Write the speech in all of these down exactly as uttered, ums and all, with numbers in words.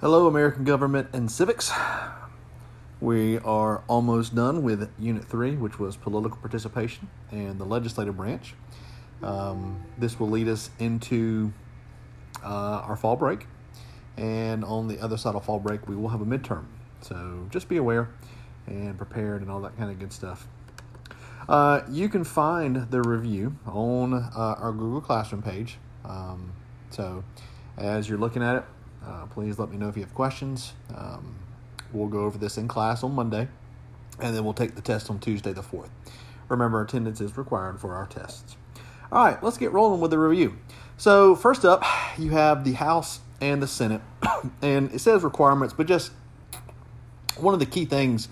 Hello, American Government and Civics. We are almost done with Unit three, which was political participation and the legislative branch. Um, this will lead us into uh, our fall break. And on the other side of fall break, we will have a midterm. So just be aware and prepared and all that kind of good stuff. Uh, you can find the review on uh, our Google Classroom page. Um, so as you're looking at it, Uh, please let me know if you have questions. Um, we'll go over this in class on Monday, and then we'll take the test on Tuesday the fourth. Remember, attendance is required for our tests. All right, let's get rolling with the review. So first up, you have the House and the Senate, and it says requirements, but just one of the key things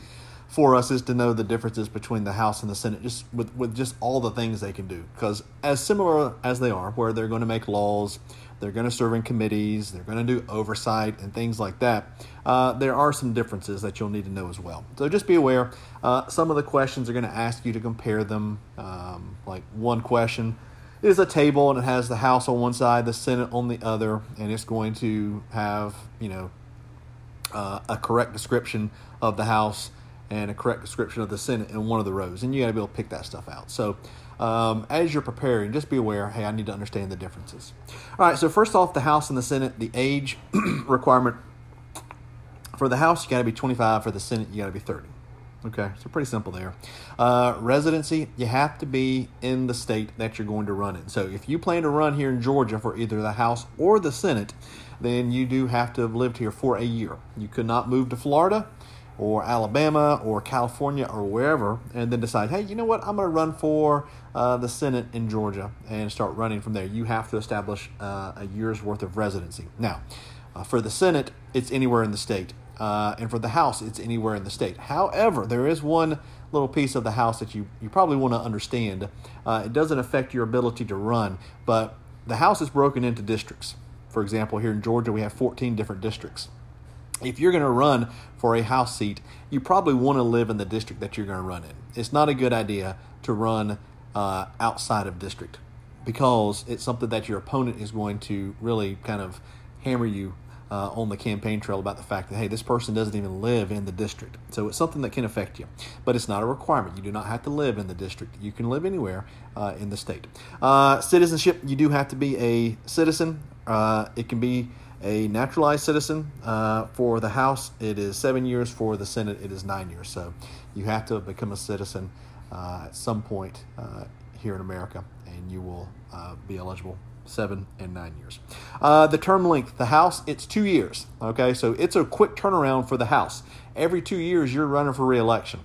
for us is to know the differences between the House and the Senate, just with, with just all the things they can do, because as similar as they are, where they're going to make laws, they're going to serve in committees, they're going to do oversight and things like that, uh, there are some differences that you'll need to know as well. So just be aware, uh, some of the questions are going to ask you to compare them. Um, like one question is a table, and it has the House on one side, the Senate on the other, and it's going to have, you know, uh, a correct description of the House and a correct description of the Senate in one of the rows, and you got to be able to pick that stuff out. So um, as you're preparing, just be aware, hey, I need to understand the differences. All right, so first off, the House and the Senate, the age requirement. For the House, you got to be twenty-five. For the Senate, you got to be thirty. Okay, so pretty simple there. Uh, residency, you have to be in the state that you're going to run in. So if you plan to run here in Georgia for either the House or the Senate, then you do have to have lived here for a year. You could not move to Florida or Alabama or California or wherever, and then decide, hey, you know what, I'm going to run for uh, the Senate in Georgia and start running from there. You have to establish uh, a year's worth of residency. Now, uh, for the Senate, it's anywhere in the state, uh, and for the House, it's anywhere in the state. However, there is one little piece of the House that you, you probably want to understand. Uh, it doesn't affect your ability to run, but the House is broken into districts. For example, here in Georgia, we have fourteen different districts. If you're going to run for a House seat, you probably want to live in the district that you're going to run in. It's not a good idea to run uh, outside of district, because it's something that your opponent is going to really kind of hammer you uh, on the campaign trail about the fact that, hey, this person doesn't even live in the district. So it's something that can affect you, but it's not a requirement. You do not have to live in the district. You can live anywhere uh, in the state. Uh, citizenship, you do have to be a citizen. Uh, it can be a naturalized citizen. Uh, for the House, it is seven years. For the Senate, it is nine years. So you have to become a citizen uh, at some point uh, here in America, and you will uh, be eligible seven and nine years. Uh, the term length, the House, it's two years. Okay, so it's a quick turnaround for the House. Every two years, you're running for re-election.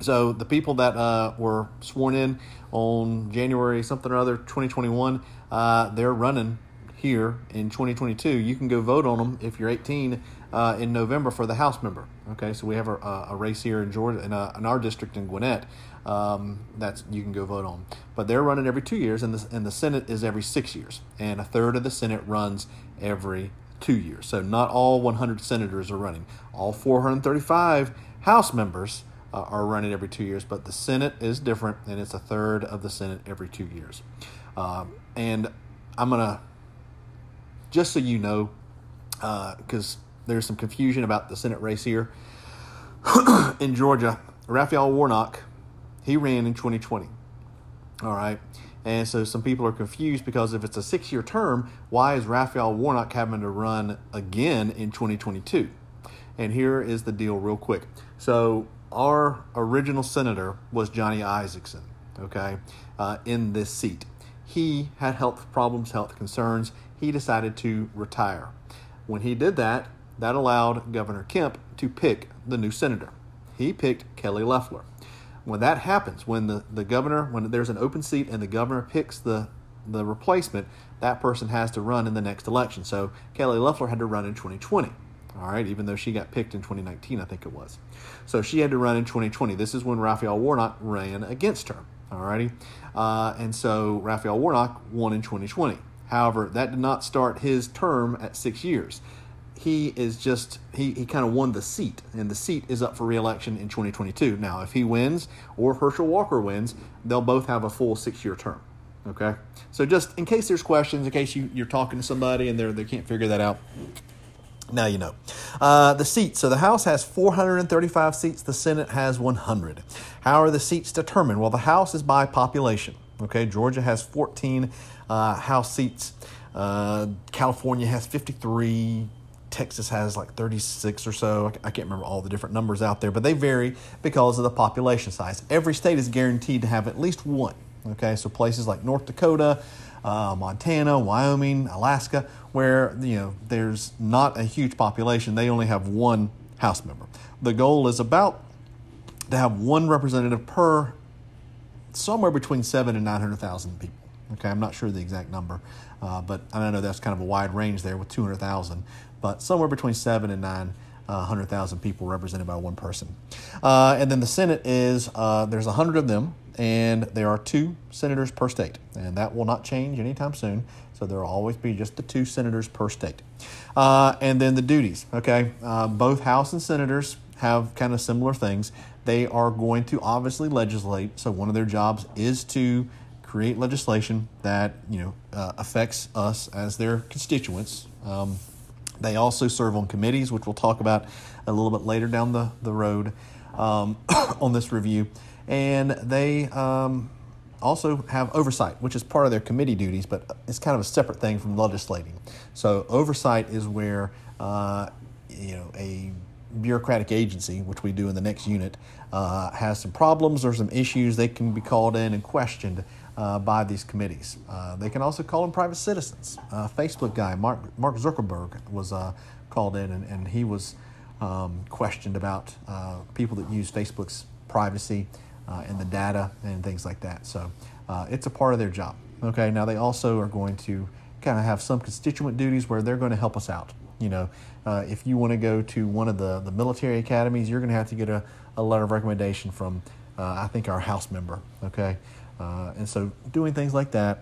So the people that uh, were sworn in on January something or other, twenty twenty-one, uh, they're running here in twenty twenty-two. You can go vote on them if you're eighteen uh, in November for the House member. Okay, so we have a, a race here in Georgia, in, a, in our district in Gwinnett, um, that's you can go vote on. But they're running every two years, and the, and the Senate is every six years. And a third of the Senate runs every two years. So not all one hundred senators are running. All four hundred thirty-five House members uh, are running every two years, but the Senate is different, and it's a third of the Senate every two years. Uh, and I'm going to Just so you know, because uh, there's some confusion about the Senate race here in Georgia, Raphael Warnock, he ran in twenty twenty, all right? And so some people are confused because if it's a six-year term, why is Raphael Warnock having to run again in twenty twenty-two? And here is the deal real quick. So our original senator was Johnny Isaacson, okay, uh, in this seat. He had health problems, health concerns. He decided to retire. When he did that, that allowed Governor Kemp to pick the new senator. He picked Kelly Loeffler. When that happens, when the, the governor, when there's an open seat and the governor picks the, the replacement, that person has to run in the next election. So Kelly Loeffler had to run in twenty twenty. All right, even though she got picked in twenty nineteen, I think it was. So she had to run in twenty twenty. This is when Raphael Warnock ran against her. All righty. Uh, and so Raphael Warnock won in twenty twenty. However, that did not start his term at six years. He is just, he, he kind of won the seat, and the seat is up for re-election in twenty twenty-two. Now, if he wins or Herschel Walker wins, they'll both have a full six-year term. Okay? So just in case there's questions, in case you, you're talking to somebody and they they can't figure that out, now you know. Uh, the seats. So the House has four hundred thirty-five seats. The Senate has one hundred. How are the seats determined? Well, the House is by population. Okay, Georgia has fourteen uh, House seats. Uh, California has fifty-three. Texas has like thirty-six or so. I can't remember all the different numbers out there, but they vary because of the population size. Every state is guaranteed to have at least one. Okay, so places like North Dakota, uh, Montana, Wyoming, Alaska, where, you know, there's not a huge population, they only have one House member. The goal is about to have one representative per somewhere between seven and nine hundred thousand people. Okay, I'm not sure the exact number, uh, but I know that's kind of a wide range there with two hundred thousand, but somewhere between seven and nine uh, hundred thousand people represented by one person. Uh, and then the Senate is, uh, there's one hundred of them, and there are two senators per state, and that will not change anytime soon. So there will always be just the two senators per state. Uh, and then the duties, okay? Uh, both House and senators have kind of similar things. They are going to obviously legislate, so one of their jobs is to create legislation that, you know, uh, affects us as their constituents. Um, they also serve on committees, which we'll talk about a little bit later down the, the road um, on this review. And they um, also have oversight, which is part of their committee duties, but it's kind of a separate thing from legislating. So oversight is where, uh, you know, a bureaucratic agency, which we do in the next unit, uh, has some problems or some issues. They can be called in and questioned Uh, by these committees. Uh, they can also call in private citizens. Uh, Facebook guy, Mark Mark Zuckerberg, was uh, called in, and, and he was um, questioned about uh, people that use Facebook's privacy uh, and the data and things like that. So uh, it's a part of their job. Okay, now they also are going to kind of have some constituent duties where they're going to help us out. You know, uh, if you want to go to one of the, the military academies, you're going to have to get a, a letter of recommendation from, uh, I think, our House member. Okay. Uh, and so doing things like that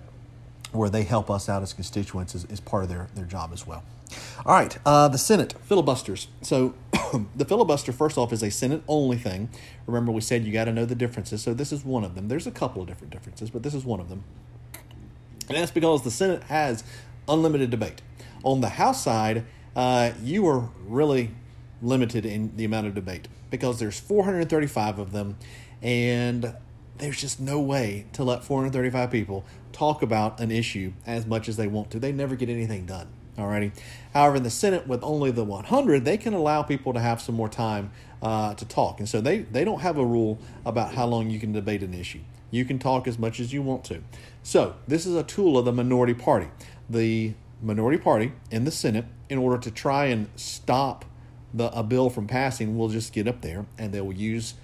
where they help us out as constituents is, is part of their, their job as well. All right, uh, the Senate, filibusters. So the filibuster, first off, is a Senate-only thing. Remember, we said you got to know the differences, so this is one of them. There's a couple of different differences, but this is one of them. And that's because the Senate has unlimited debate. On the House side, uh, you are really limited in the amount of debate because there's four hundred thirty-five of them, and there's just no way to let four hundred thirty-five people talk about an issue as much as they want to. They never get anything done. Alrighty. However, in the Senate, with only the one hundred, they can allow people to have some more time uh, to talk. And so they, they don't have a rule about how long you can debate an issue. You can talk as much as you want to. So this is a tool of the minority party. The minority party in the Senate, in order to try and stop the a bill from passing, will just get up there and they will use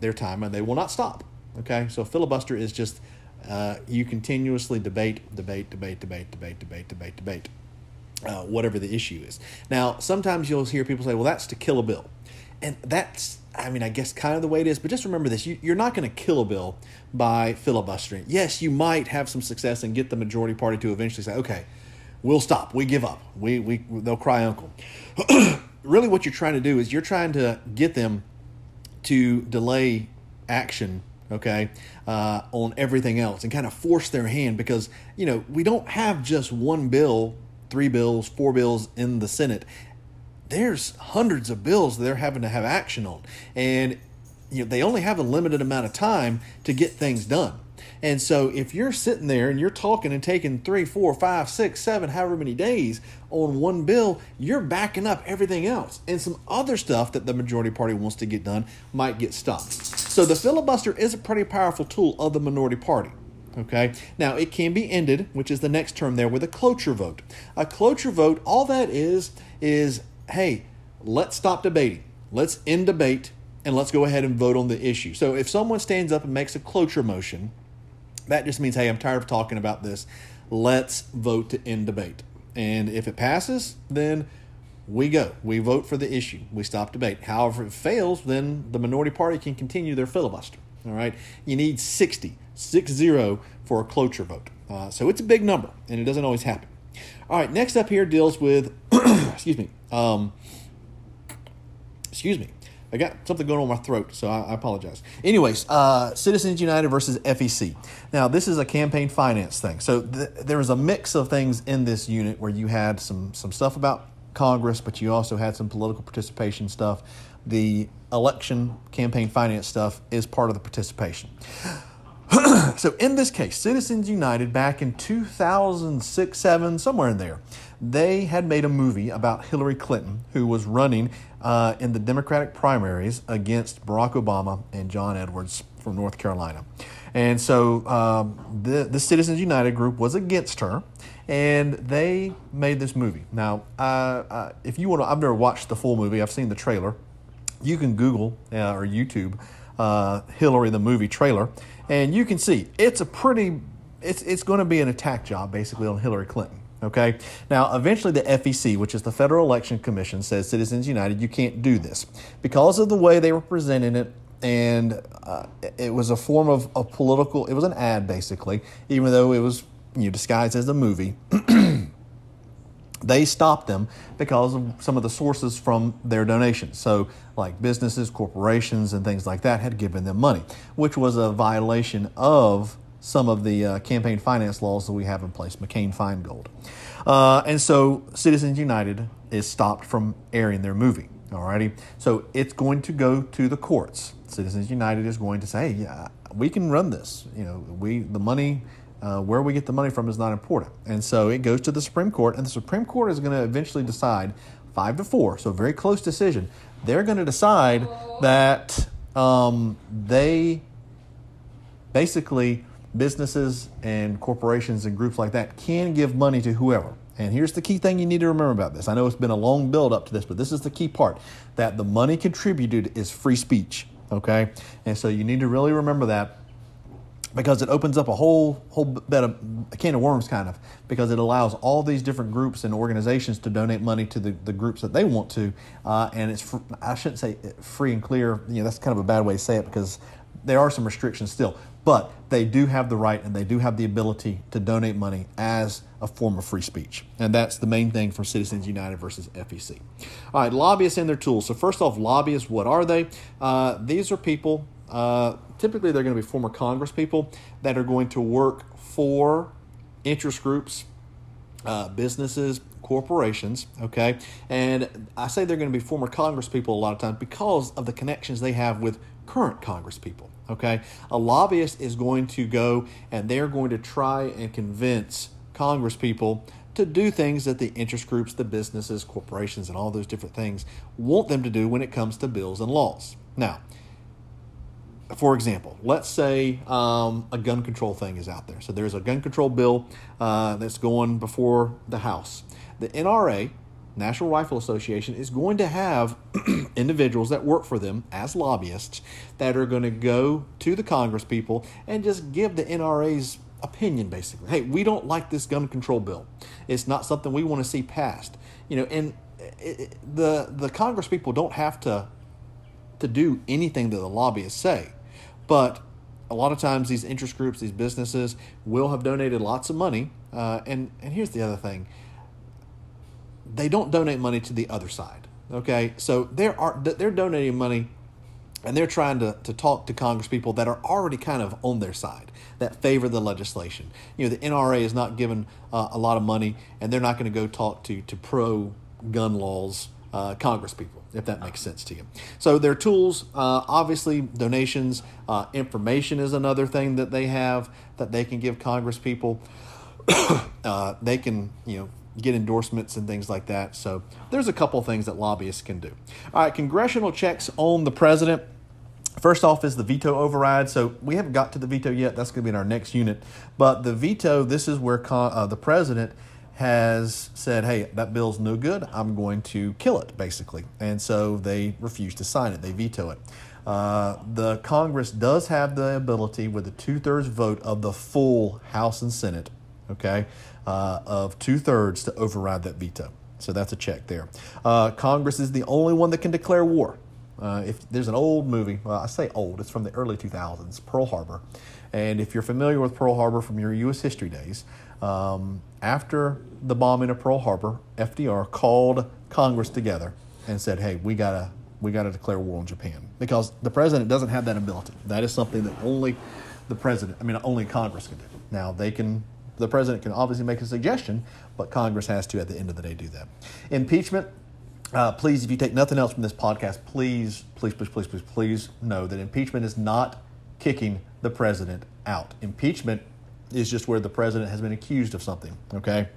their time and they will not stop. Okay, so filibuster is just uh, you continuously debate, debate, debate, debate, debate, debate, debate, debate, uh, whatever the issue is. Now, sometimes you'll hear people say, well, that's to kill a bill. And that's, I mean, I guess kind of the way it is. But just remember this, you, you're not going to kill a bill by filibustering. Yes, you might have some success and get the majority party to eventually say, okay, we'll stop. We give up. We we They'll cry uncle. Really what you're trying to do is you're trying to get them to delay action okay, uh, on everything else and kind of force their hand because, you know, we don't have just one bill, three bills, four bills in the Senate. There's hundreds of bills they're having to have action on. And, you know, they only have a limited amount of time to get things done. And so if you're sitting there and you're talking and taking three, four, five, six, seven, however many days on one bill, you're backing up everything else. And some other stuff that the majority party wants to get done might get stopped. So the filibuster is a pretty powerful tool of the minority party. Okay. Now it can be ended, which is the next term there, with a cloture vote. A cloture vote, all that is, is, hey, let's stop debating. Let's end debate and let's go ahead and vote on the issue. So if someone stands up and makes a cloture motion, that just means, hey, I'm tired of talking about this. let's vote to end debate. And if it passes, then we go. We vote for the issue. We stop debate. However, if it fails, then the minority party can continue their filibuster. All right. You need sixty, six zero for a cloture vote. Uh, so it's a big number, and it doesn't always happen. All right. Next up here deals with, excuse me, um, excuse me. I got something going on in my throat, so I, I apologize. Anyways, uh, Citizens United versus F E C. Now, this is a campaign finance thing. So th- there was a mix of things in this unit where you had some some stuff about Congress, but you also had some political participation stuff. The election campaign finance stuff is part of the participation. So in this case, Citizens United, back in two thousand six, seven, somewhere in there, they had made a movie about Hillary Clinton, who was running uh, in the Democratic primaries against Barack Obama and John Edwards from North Carolina. And so um, the, the Citizens United group was against her, and they made this movie. Now, uh, uh, if you want to, I've never watched the full movie. I've seen the trailer. You can Google uh, or YouTube uh, Hillary the movie trailer, and you can see it's a pretty, it's it's going to be an attack job basically on Hillary Clinton. Okay. Now, eventually the F E C, which is the Federal Election Commission, says Citizens United, you can't do this because of the way they were presenting it. And uh, it was a form of a political, it was an ad basically, even though it was, you know, disguised as a movie. They stopped them because of some of the sources from their donations. So like businesses, corporations, and things like that had given them money, which was a violation of some of the uh, campaign finance laws that we have in place, McCain-Feingold. Uh, and so Citizens United is stopped from airing their movie. Alrighty. So it's going to go to the courts. Citizens United is going to say, hey, yeah, we can run this. You know, we, the money, Uh, where we get the money from is not important. And so it goes to the Supreme Court, and the Supreme Court is going to eventually decide five to four. So very close decision. They're going to decide that um, they basically businesses and corporations and groups like that can give money to whoever. And here's the key thing you need to remember about this. I know it's been a long build up to this, but this is the key part, that the money contributed is free speech. Okay. And so you need to really remember that, because it opens up a whole whole bed of a can of worms, kind of, because it allows all these different groups and organizations to donate money to the, the groups that they want to. Uh, and it's, fr- I shouldn't say free and clear. You know, that's kind of a bad way to say it, because there are some restrictions still, but they do have the right and they do have the ability to donate money as a form of free speech. And that's the main thing for Citizens United versus F E C. All right, lobbyists and their tools. So first off, lobbyists, what are they? Uh, these are people, uh, typically they're going to be former Congress people that are going to work for interest groups, uh, businesses, corporations, okay? And I say they're going to be former Congress people a lot of times because of the connections they have with current Congress people, okay? A lobbyist is going to go and they're going to try and convince Congress people to do things that the interest groups, the businesses, corporations, and all those different things want them to do when it comes to bills and laws. Now, for example, let's say um, a gun control thing is out there. So there's a gun control bill uh, that's going before the House. The N R A, National Rifle Association, is going to have individuals that work for them as lobbyists that are going to go to the Congress people and just give the N R A's opinion, basically. Hey, we don't like this gun control bill. It's not something we want to see passed. You know, and it, the the Congress people don't have to to do anything that the lobbyists say. But a lot of times these interest groups, these businesses will have donated lots of money. Uh, and, and here's the other thing. They don't donate money to the other side. Okay. So they're, are, they're donating money and they're trying to, to talk to Congress people that are already kind of on their side, that favor the legislation. You know, the N R A is not given uh, a lot of money, and they're not going to go talk to, to pro gun laws, uh, Congress people, if that makes sense to you. So their tools, uh, obviously donations, uh, information is another thing that they have that they can give Congress people. uh, they can, you know, get endorsements and things like that. So there's a couple things that lobbyists can do. All right, congressional checks on the president. First off is the veto override. So we haven't got to the veto yet. That's going to be in our next unit. But the veto, this is where con- uh, the president has said, hey, that bill's no good. I'm going to kill it, basically. And so they refuse to sign it. They veto it. Uh, the Congress does have the ability with a two-thirds vote of the full House and Senate, okay, uh, of two-thirds to override that veto. So that's a check there. Uh, Congress is the only one that can declare war. Uh, if there's an old movie, well, I say old, it's from the early two thousands, Pearl Harbor. And if you're familiar with Pearl Harbor from your U S history days, um, after the bombing of Pearl Harbor, F D R called Congress together and said, hey, we gotta we gotta declare war on Japan, because the president doesn't have that ability. That is something that only the president, I mean, only Congress can do. Now they can, the president can obviously make a suggestion, but Congress has to, at the end of the day, do that. Impeachment. Uh, please, if you take nothing else from this podcast, please, please, please, please, please, please know that impeachment is not kicking the president out. Impeachment is just where the president has been accused of something, okay?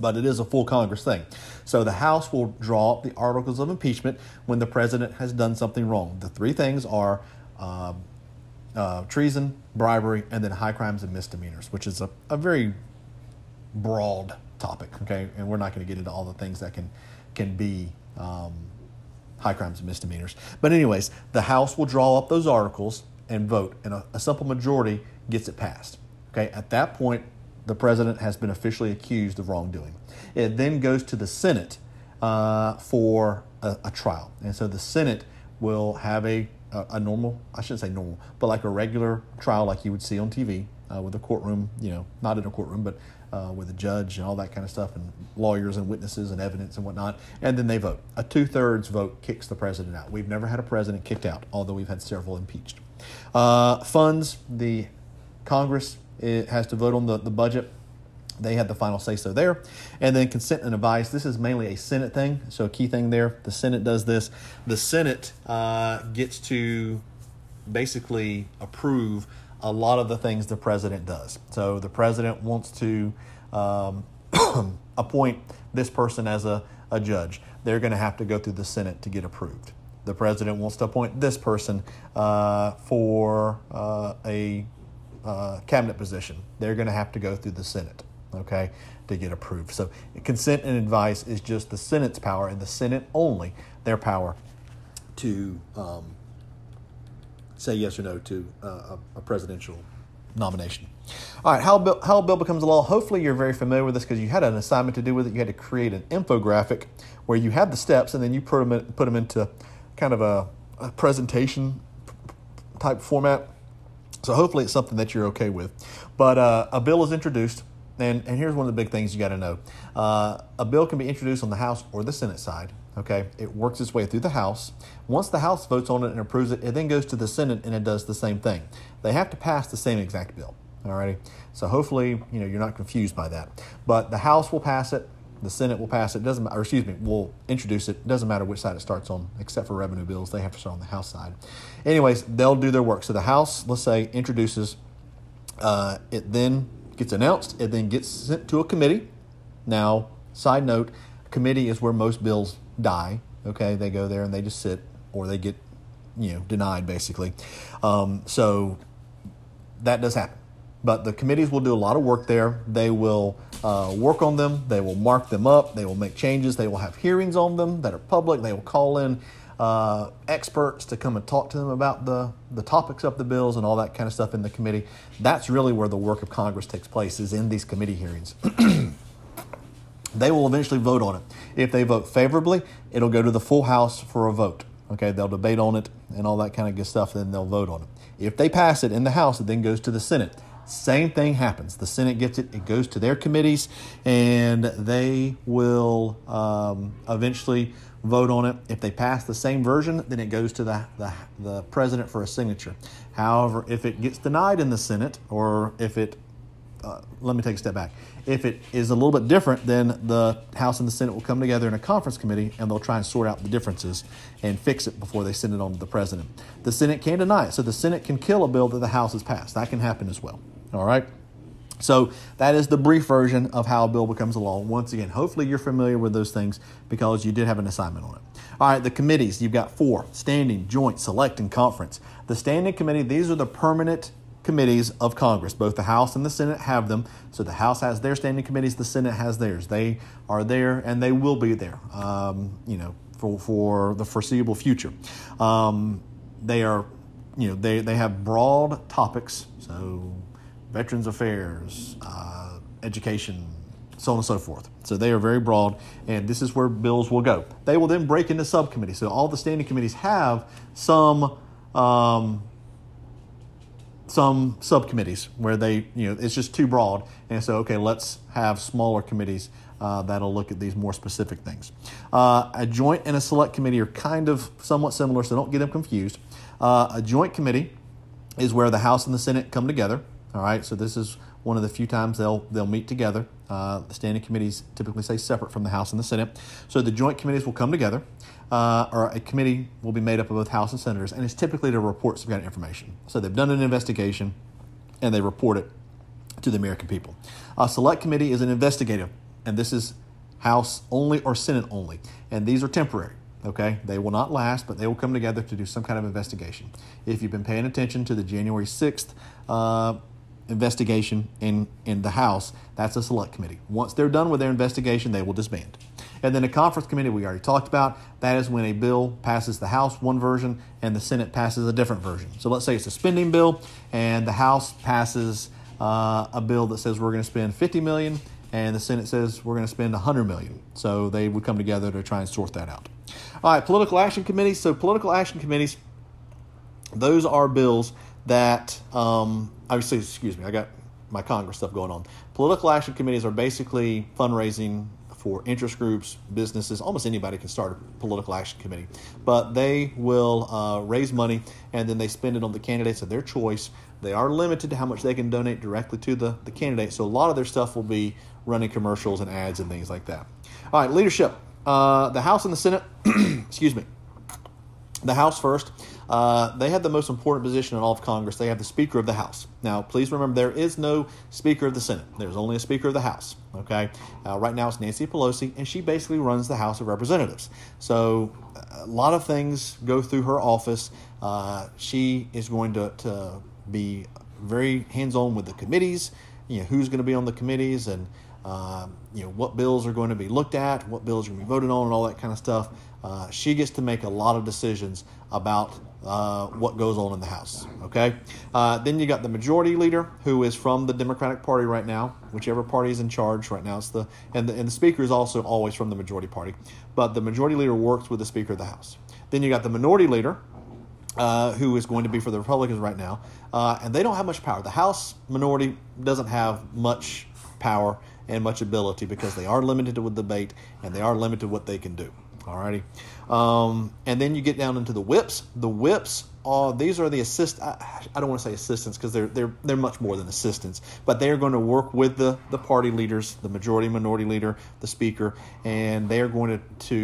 But it is a full Congress thing. So the House will draw up the articles of impeachment when the president has done something wrong. The three things are uh, uh, treason, bribery, and then high crimes and misdemeanors, which is a, a very broad topic, okay? And we're not going to get into all the things that can can be Um, high crimes and misdemeanors. But anyways, the House will draw up those articles and vote, and a, a simple majority gets it passed. Okay, at that point, the president has been officially accused of wrongdoing. It then goes to the Senate uh, for a, a trial. And so the Senate will have a, a, a normal, I shouldn't say normal, but like a regular trial like you would see on T V uh, with a courtroom, you know, not in a courtroom, but Uh, with a judge and all that kind of stuff, and lawyers and witnesses and evidence and whatnot, and then they vote. A two-thirds vote kicks the president out. We've never had a president kicked out, although we've had several impeached. Uh, funds, the Congress it has to vote on the, the budget. They had the final say-so there. And then consent and advice. This is mainly a Senate thing, so a key thing there. The Senate does this. The Senate uh, gets to basically approve a lot of the things the president does. So the president wants to um, appoint this person as a, a judge. They're going to have to go through the Senate to get approved. The president wants to appoint this person uh, for uh, a uh, cabinet position. They're going to have to go through the Senate, okay, to get approved. So consent and advice is just the Senate's power, and the Senate only, their power to um say yes or no to uh, a presidential nomination. All right, how a bill, how a bill becomes a law. Hopefully you're very familiar with this because you had an assignment to do with it. You had to create an infographic where you had the steps and then you put them, in, put them into kind of a, a presentation type format. So hopefully it's something that you're okay with. But uh, a bill is introduced, and, and here's one of the big things you got to know. Uh, a bill can be introduced on the House or the Senate side. Okay, it works its way through the House. Once the House votes on it and approves it, it then goes to the Senate and it does the same thing. They have to pass the same exact bill. Alrighty, so hopefully you know you're not confused by that. But the House will pass it, the Senate will pass it. Doesn't, or excuse me, will introduce it. Doesn't matter which side it starts on, except for revenue bills. They have to start on the House side. Anyways, they'll do their work. So the House, let's say, introduces. Uh, it then gets announced. It then gets sent to a committee. Now, side note, committee is where most bills die, okay? They go there and they just sit, or they get, you know, denied basically. Um, so that does happen. But the committees will do a lot of work there. They will uh, work on them. They will mark them up. They will make changes. They will have hearings on them that are public. They will call in uh, experts to come and talk to them about the, the topics of the bills and all that kind of stuff in the committee. That's really where the work of Congress takes place, is in these committee hearings. They will eventually vote on it. If they vote favorably, it'll go to the full House for a vote. Okay, they'll debate on it and all that kind of good stuff, then they'll vote on it. If they pass it in the House, it then goes to the Senate. Same thing happens. The Senate gets it, it goes to their committees, and they will um, eventually vote on it. If they pass the same version, then it goes to the, the the president for a signature. However, if it gets denied in the Senate, or if it Uh, let me take a step back. If it is a little bit different, then the House and the Senate will come together in a conference committee, and they'll try and sort out the differences and fix it before they send it on to the president. The Senate can deny it, so the Senate can kill a bill that the House has passed. That can happen as well, all right? So that is the brief version of how a bill becomes a law. Once again, hopefully you're familiar with those things because you did have an assignment on it. All right, the committees, you've got four: standing, joint, select, and conference. The standing committee, these are the permanent committees of Congress. Both the House and the Senate have them. So the House has their standing committees, the Senate has theirs. They are there and they will be there, um, you know, for, for the foreseeable future. Um, they are, you know, they, they have broad topics. So veterans affairs, uh, education, so on and so forth. So they are very broad, and this is where bills will go. They will then break into subcommittees. So all the standing committees have some um, some subcommittees where they, you know, it's just too broad. And so, okay, let's have smaller committees uh, that'll look at these more specific things. Uh, a joint and a select committee are kind of somewhat similar, so don't get them confused. Uh, a joint committee is where the House and the Senate come together. All right, so this is one of the few times they'll they'll meet together. Uh, the standing committees typically stay separate from the House and the Senate. So the joint committees will come together, uh, or a committee will be made up of both House and Senators, and it's typically to report some kind of information. So they've done an investigation, and they report it to the American people. A select committee is an investigative, and this is House only or Senate only, and these are temporary. Okay, they will not last, but they will come together to do some kind of investigation. If you've been paying attention to the January sixth uh, investigation in, in the House, that's a select committee. Once they're done with their investigation, they will disband. And then a conference committee we already talked about, that is when a bill passes the House one version and the Senate passes a different version. So let's say it's a spending bill and the House passes uh, a bill that says we're going to spend fifty million dollars and the Senate says we're going to spend one hundred million dollars. So they would come together to try and sort that out. All right, political action committees. So political action committees, those are bills that, um, obviously, excuse me, I got my Congress stuff going on. Political action committees are basically fundraising for interest groups, businesses. Almost anybody can start a political action committee, but they will uh, raise money and then they spend it on the candidates of their choice. They are limited to how much they can donate directly to the, the candidate. So a lot of their stuff will be running commercials and ads and things like that. All right, leadership. Uh, the House and the Senate, excuse me, the House first, uh, they have the most important position in all of Congress. They have the Speaker of the House. Now, please remember, there is no Speaker of the Senate. There's only a Speaker of the House, okay? Uh, right now, it's Nancy Pelosi, and she basically runs the House of Representatives. So a lot of things go through her office. Uh, she is going to, to be very hands-on with the committees, you know, who's going to be on the committees, and Uh, you know, what bills are going to be looked at, what bills are going to be voted on, and all that kind of stuff. Uh, she gets to make a lot of decisions about uh, what goes on in the House, okay? Uh, then you got the majority leader, who is from the Democratic Party right now, whichever party is in charge right now. It's the and the, and the Speaker is also always from the majority party, but the majority leader works with the Speaker of the House. Then you got the minority leader, Uh, who is going to be for the Republicans right now, uh, and they don't have much power. The House minority doesn't have much power and much ability because they are limited to debate and they are limited to what they can do. All righty. Um, and then you get down into the whips. The whips are, these are the assist, I, I don't want to say assistants because they're, they're, they're much more than assistants, but they're going to work with the, the party leaders, the majority, minority leader, the Speaker, and they're going to, to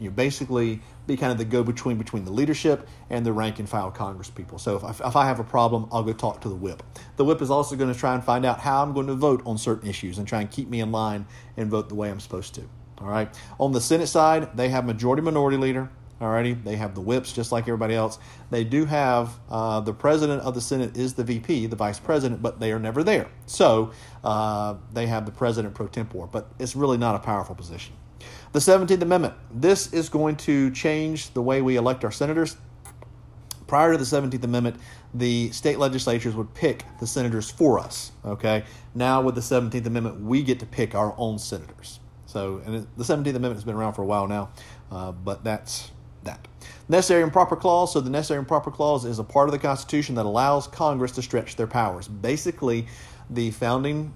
you know, basically be kind of the go-between between the leadership and the rank-and-file Congress people. So if I, if I have a problem, I'll go talk to the whip. The whip is also going to try and find out how I'm going to vote on certain issues and try and keep me in line and vote the way I'm supposed to. All right. On the Senate side, they have majority-minority leader. All righty. They have the whips just like everybody else. They do have uh, the president of the Senate is the V P, the vice president, but they are never there. So uh, they have the president pro tempore, but it's really not a powerful position. The seventeenth Amendment. This is going to change the way we elect our senators. Prior to the seventeenth Amendment, the state legislatures would pick the senators for us. Okay. Now with the seventeenth Amendment, we get to pick our own senators. So, and the seventeenth Amendment has been around for a while now, uh, but that's that. Necessary and proper clause. So the necessary and proper clause is a part of the Constitution that allows Congress to stretch their powers. Basically, the founding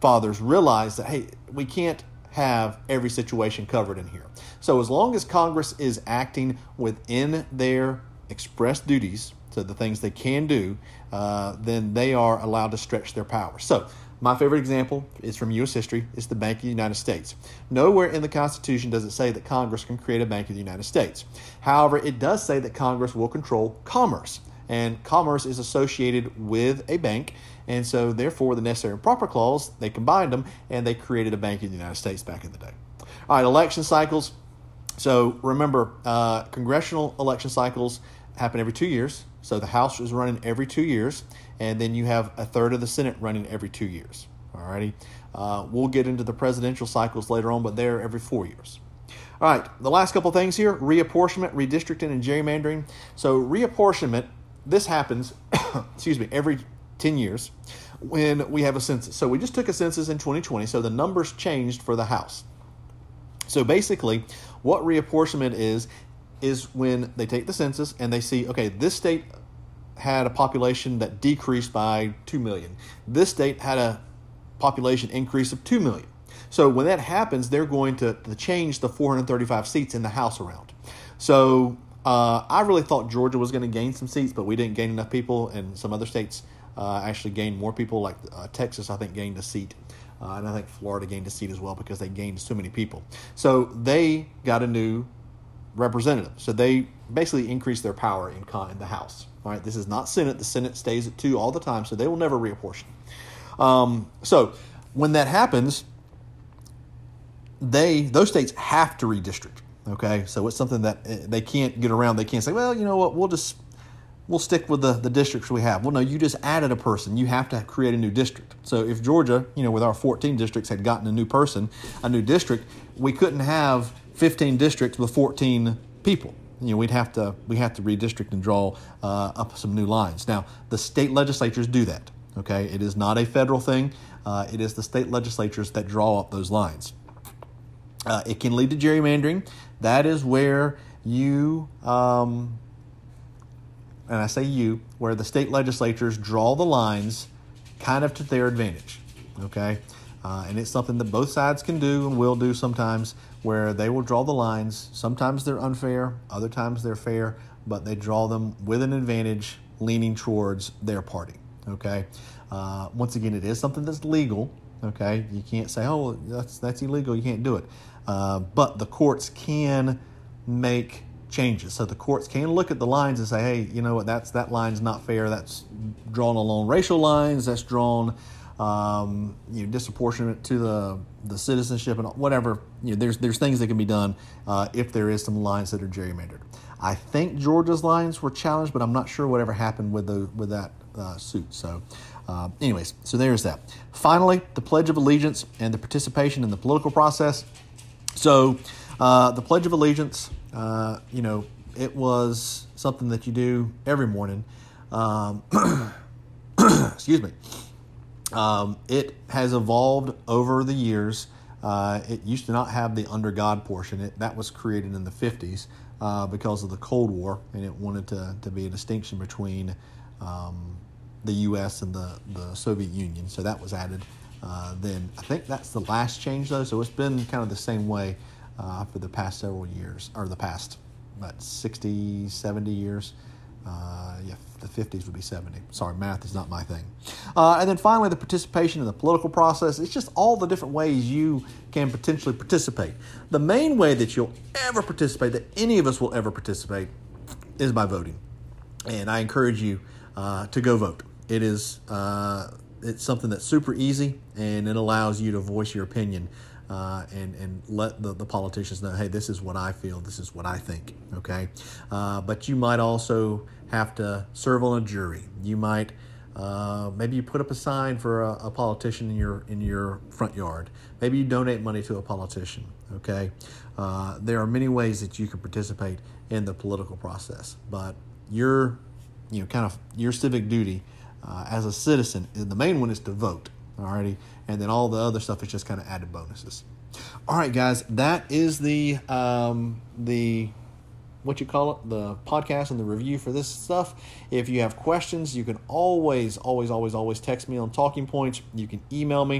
fathers realized that, hey, we can't have every situation covered in here. So as long as Congress is acting within their expressed duties, so the things they can do, uh, then they are allowed to stretch their powers. So my favorite example is from U S history. It's the Bank of the United States. Nowhere in the Constitution does it say that Congress can create a Bank of the United States. However, it does say that Congress will control commerce, and commerce is associated with a bank. And so, therefore, the necessary and proper clause, they combined them, and they created a Bank of the United States back in the day. All right, election cycles. So, remember, uh, congressional election cycles happen every two years. So, the House is running every two years, and then you have a third of the Senate running every two years. All righty. Uh, we'll get into the presidential cycles later on, but they're every four years. All right, the last couple things here, reapportionment, redistricting, and gerrymandering. So, reapportionment, this happens, excuse me, every ten years. when we have a census. So we just took a census in twenty twenty, so the numbers changed for the House. So basically, what reapportionment is, is when they take the census and they see, okay, this state had a population that decreased by two million. This state had a population increase of two million. So when that happens, they're going to, to change the four hundred thirty-five seats in the House around. So uh, I really thought Georgia was going to gain some seats, but we didn't gain enough people, and some other states uh, actually gained more people, like uh, Texas, I think, gained a seat. Uh, and I think Florida gained a seat as well because they gained so many people. So they got a new representative. So they basically increased their power in, con- in the House. All right, this is not Senate. The Senate stays at two all the time, so they will never reapportion. Um, so when that happens, they those states have to redistrict. Okay, so it's something that they can't get around. They can't say, well, you know what, we'll just we'll stick with the, the districts we have. Well, no, you just added a person. You have to create a new district. So if Georgia, you know, with our fourteen districts had gotten a new person, a new district, we couldn't have fifteen districts with fourteen people. You know, we'd have to we have to redistrict and draw uh, up some new lines. Now, the state legislatures do that. Okay, it is not a federal thing. Uh, it is the state legislatures that draw up those lines. Uh, it can lead to gerrymandering. That is where you, um, and I say you, where the state legislatures draw the lines, kind of to their advantage. Okay, uh, and it's something that both sides can do and will do sometimes, where they will draw the lines. Sometimes they're unfair, other times they're fair, but they draw them with an advantage leaning towards their party, okay? Uh, once again, it is something that's legal, okay? You can't say, oh, that's that's illegal, you can't do it. Uh, but the courts can make changes. So the courts can look at the lines and say, hey, you know what, that's that line's not fair, that's drawn along racial lines, that's drawn Um, you know, disproportionate to the, the citizenship and whatever. You know, there's there's things that can be done uh, if there is some lines that are gerrymandered. I think Georgia's lines were challenged, but I'm not sure whatever happened with the with that uh, suit. So, uh, anyways, so there's that. Finally, the Pledge of Allegiance and the participation in the political process. So, uh, the Pledge of Allegiance, uh, you know, it was something that you do every morning. Um, excuse me. Um, it has evolved over the years. Uh, it used to not have the under God portion. It, that was created in the fifties uh, because of the Cold War, and it wanted to, to be a distinction between um, the U S and the, the Soviet Union. So that was added uh, then. I think that's the last change, though. So it's been kind of the same way uh, for the past several years, or the past about sixty, seventy years. Uh, yeah, the fifties would be seventy. Sorry, math is not my thing. Uh, and then finally, the participation in the political process. It's just all the different ways you can potentially participate. The main way that you'll ever participate, that any of us will ever participate, is by voting. And I encourage you uh, to go vote. It is uh, it's something that's super easy, and it allows you to voice your opinion Uh, and, and let the, the politicians know, hey, this is what I feel, this is what I think, okay? Uh, but you might also have to serve on a jury. You might, uh, maybe you put up a sign for a, a politician in your in your front yard. Maybe you donate money to a politician, okay? Uh, there are many ways that you can participate in the political process, but your, you know, kind of your civic duty uh, as a citizen, the main one is to vote. Alrighty, and then all the other stuff is just kind of added bonuses. All right, guys, that is the um, the what you call it, the podcast and the review for this stuff. If you have questions, you can always, always, always, always text me on Talking Points. You can email me.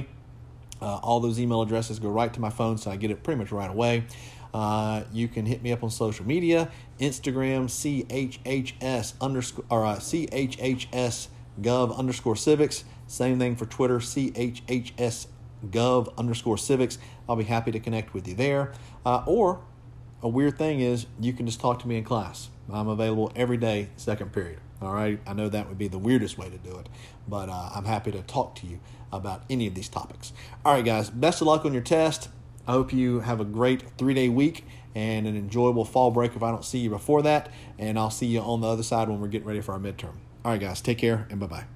Uh, all those email addresses go right to my phone, so I get it pretty much right away. Uh, you can hit me up on social media, Instagram, chhs underscore or uh, chhs gov underscore civics. Same thing for Twitter, chhs gov underscore civics. I'll be happy to connect with you there. Uh, or a weird thing is you can just talk to me in class. I'm available every day, second period. All right. I know that would be the weirdest way to do it, but uh, I'm happy to talk to you about any of these topics. All right, guys, best of luck on your test. I hope you have a great three-day week and an enjoyable fall break if I don't see you before that. And I'll see you on the other side when we're getting ready for our midterm. All right, guys, take care and bye-bye.